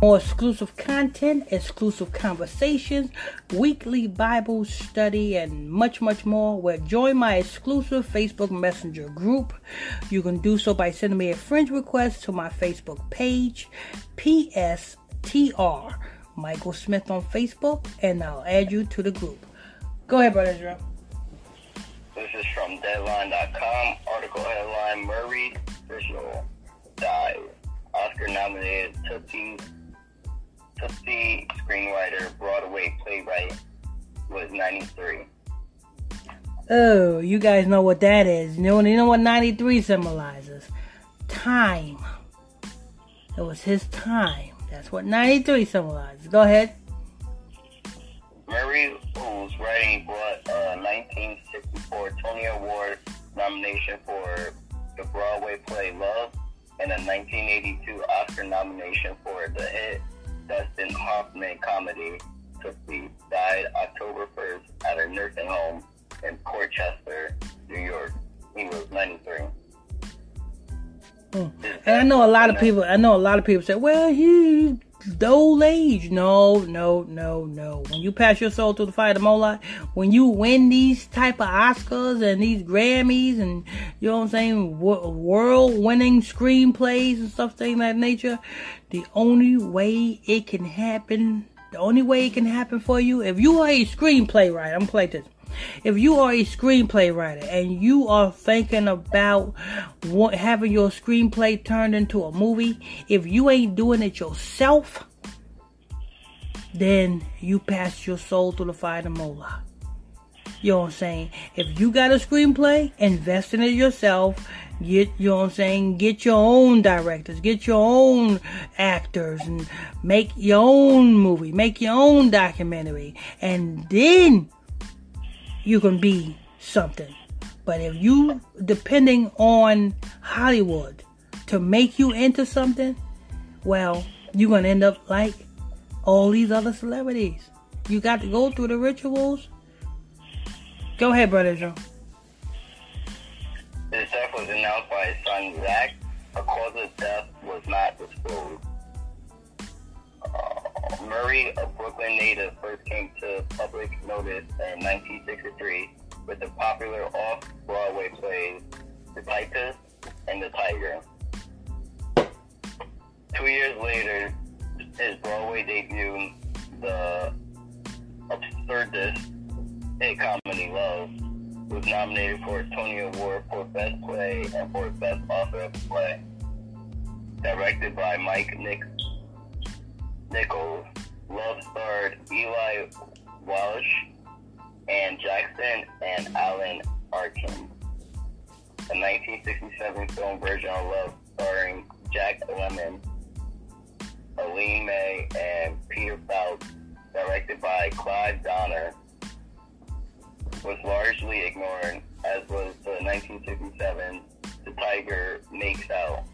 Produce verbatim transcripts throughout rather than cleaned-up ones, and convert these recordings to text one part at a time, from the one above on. More exclusive content, exclusive conversations, weekly Bible study, and much, much more. Well, join my exclusive Facebook Messenger group. You can do so by sending me a friend request to my Facebook page, P S T R, Michael Smith on Facebook, and I'll add you to the group. Go ahead, Brother Israel. This is from Deadline dot com. Article headline, Murray Israel died. Oscar-nominated Tootsie. Tootsie screenwriter, Broadway playwright, was ninety-three. Oh, you guys know what that is. You know, you know what ninety-three symbolizes? Time. It was his time. That's what ninety-three symbolizes. Go ahead. Murray, whose writing brought a nineteen sixty-four Tony Award nomination for the Broadway play Love, and a nineteen eighty-two Oscar nomination for the hit Dustin Hoffman comedy Tootsie, died October first at a nursing home in Corchester, New York. He was ninety-three. Mm. And I know a lot of people. I know a lot of people say, "Well, he's the old age." No, no, no, no. When you pass your soul through the fire, the Molot, when you win these type of Oscars and these Grammys and, you know what I'm saying, world-winning screenplays and stuff, things of that nature, the only way it can happen, the only way it can happen for you, if you are a screenplay writer, I'm going to play this. If you are a screenplay writer and you are thinking about what, having your screenplay turned into a movie, if you ain't doing it yourself, then you pass your soul through the fire to Molot. You know what I'm saying? If you got a screenplay, invest in it yourself. Get, you know what I'm saying? Get your own directors, get your own actors, and make your own movie, make your own documentary, and then you can be something. But if you depending on Hollywood to make you into something, well, you're going to end up like all these other celebrities. You got to go through the rituals. Go ahead, Brother John. His death was announced by his son, Zach. The cause of death was not disclosed. Uh, Murray, a Brooklyn native, first came to public notice in nineteen sixty-three with the popular off-Broadway plays The Typist and The Tiger. Two years later, his Broadway debut, the absurdist hit comedy Love, was nominated for a Tony Award for Best Play and for Best Author of Play. Directed by Mike Nick. Nichols, Love starred Eli Wallach, Anne Jackson, and Alan Arkin. A nineteen sixty-seven film version of Love starring Jack Lemmon, Elaine May, and Peter Falk, directed by Clive Donner, was largely ignored, as was the nineteen sixty-seven The Tiger Makes Out,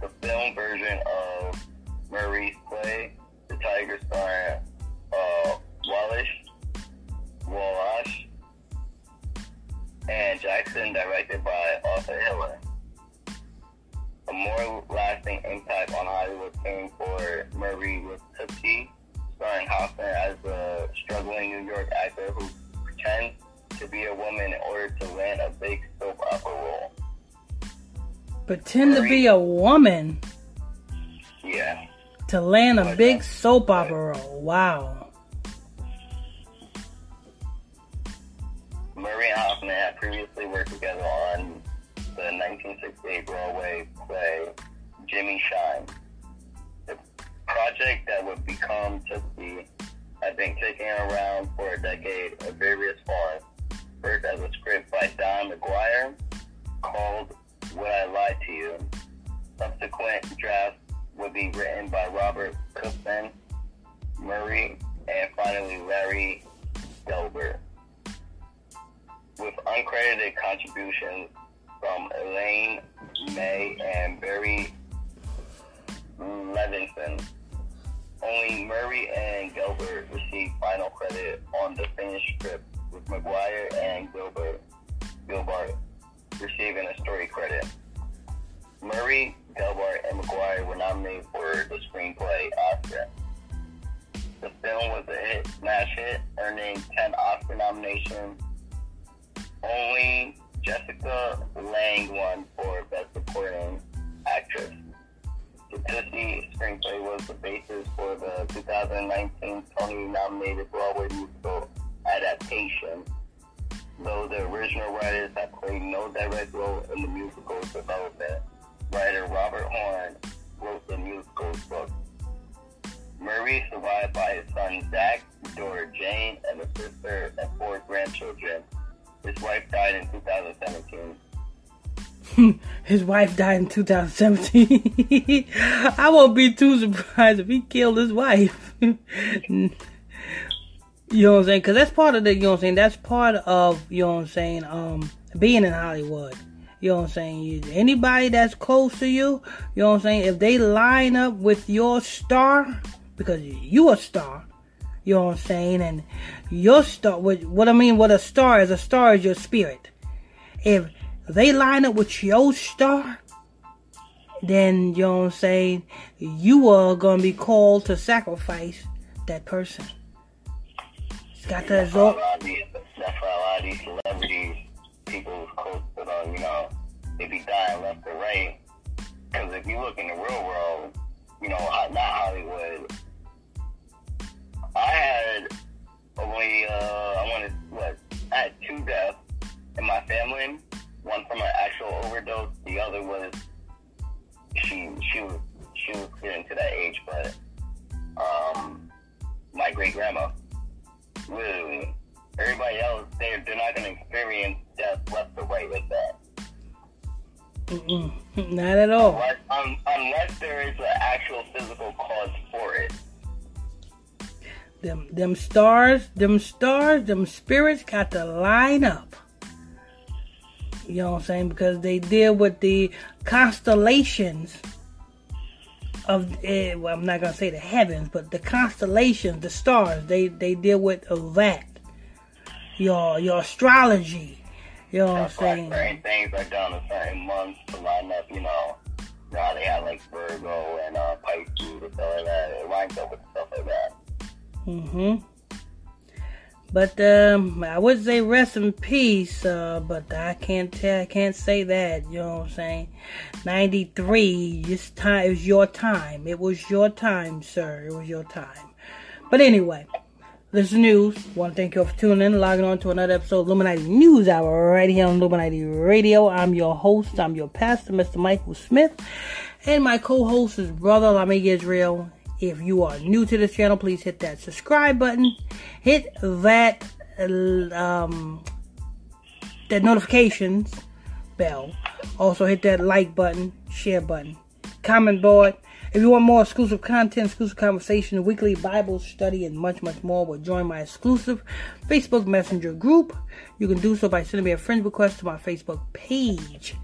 the film version of Murray's play, The Tiger, starring uh, Wallace, Wallace, and Jackson, directed by Arthur Hiller. A more lasting impact on Hollywood came for Murray with Tootsie, starring Hoffman as a struggling New York actor who pretends to be a woman in order to land a big soap opera role. Pretend Murray, to be a woman? Yeah. To land a big soap opera. Wow. Murray and Hoffman had previously worked together on the nineteen sixty-eight Broadway play Jimmy Shine. The project that would become Tootsie had been kicking around for a decade in various forms. First as a script by Don McGuire called Would I Lie to You? Subsequent drafts would be written by Robert Cookman, Murray, and finally Larry Gilbert, with uncredited contributions from Elaine May and Barry Levinson. Only Wayne Murray and Gelbart received final credit on the finished script, with McGuire and Gilbert, Gelbart receiving a story credit. Murray, Gelbart, and McGuire were nominated for the Screenplay Oscar. The film was a hit, smash hit, earning ten Oscar nominations. Only Jessica Lange won for Best Supporting Actress. The Tootsie screenplay was the basis for the two thousand nineteen Tony-nominated Broadway musical adaptation, though the original writers have played no direct role in the musical's development. Writer Robert Horn wrote the musical's book. Murray survived by his son Zach, daughter Jane, and a sister and four grandchildren. His wife died in twenty seventeen. His wife died in two thousand seventeen. I won't be too surprised if he killed his wife. You know what I'm saying? Because that's part of the, you know what I'm saying? That's part of, you know what I'm saying, um, being in Hollywood. You know what I'm saying? Anybody that's close to you, you know what I'm saying? If they line up with your star, because you a star, you know what I'm saying? And your star, what I mean, what a star is, a star is your spirit. If they line up with your star, then, you know what I'm saying, you are going to be called to sacrifice that person. It's got to absorb. That's why a lot of these celebrities, people close to them, you know, they be dying left or right. Because if you look in the real world, you know, not Hollywood, I had only, uh, I wanted, what, I had two deaths in my family. One from an actual overdose, the other was, she, she, was, she was getting to that age, but, um, my great-grandma, literally. Everybody else, they're, they're not going to experience death left or right like that. Mm-mm, not at all. Unless, um, unless there is an actual physical cause for it. Them, them stars, them stars, them spirits got to line up. You know what I'm saying? Because they deal with the constellations of, eh, well, I'm not going to say the heavens, but the constellations, the stars, they, they deal with that. Your your astrology, you know what I'm saying? Certain things are done in certain months to line up, you know. Now they have like Virgo and uh, Pisces and stuff like that. It lines up with stuff like that. Mm-hmm. But um, I would say rest in peace, uh, but I can't tell, I can't say that. You know what I'm saying? ninety-three, it's time. It was your time. It was your time, sir. It was your time. But anyway. This is news. I want to thank you all for tuning in, logging on to another episode of Illuminati News Hour right here on Illuminati Radio. I'm your host, I'm your pastor, Mister Michael Smith, and my co-host is Brother Lamie Israel. If you are new to this channel, please hit that subscribe button, hit that um that notifications bell, also hit that like button, share button, comment board. If you want more exclusive content, exclusive conversation, weekly Bible study, and much, much more, well, join my exclusive Facebook Messenger group. You can do so by sending me a friend request to my Facebook page,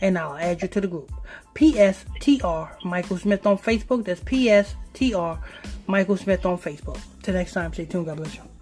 and I'll add you to the group. P S T R Michael Smith on Facebook. That's P S T R Michael Smith on Facebook. Till next time, stay tuned. God bless you.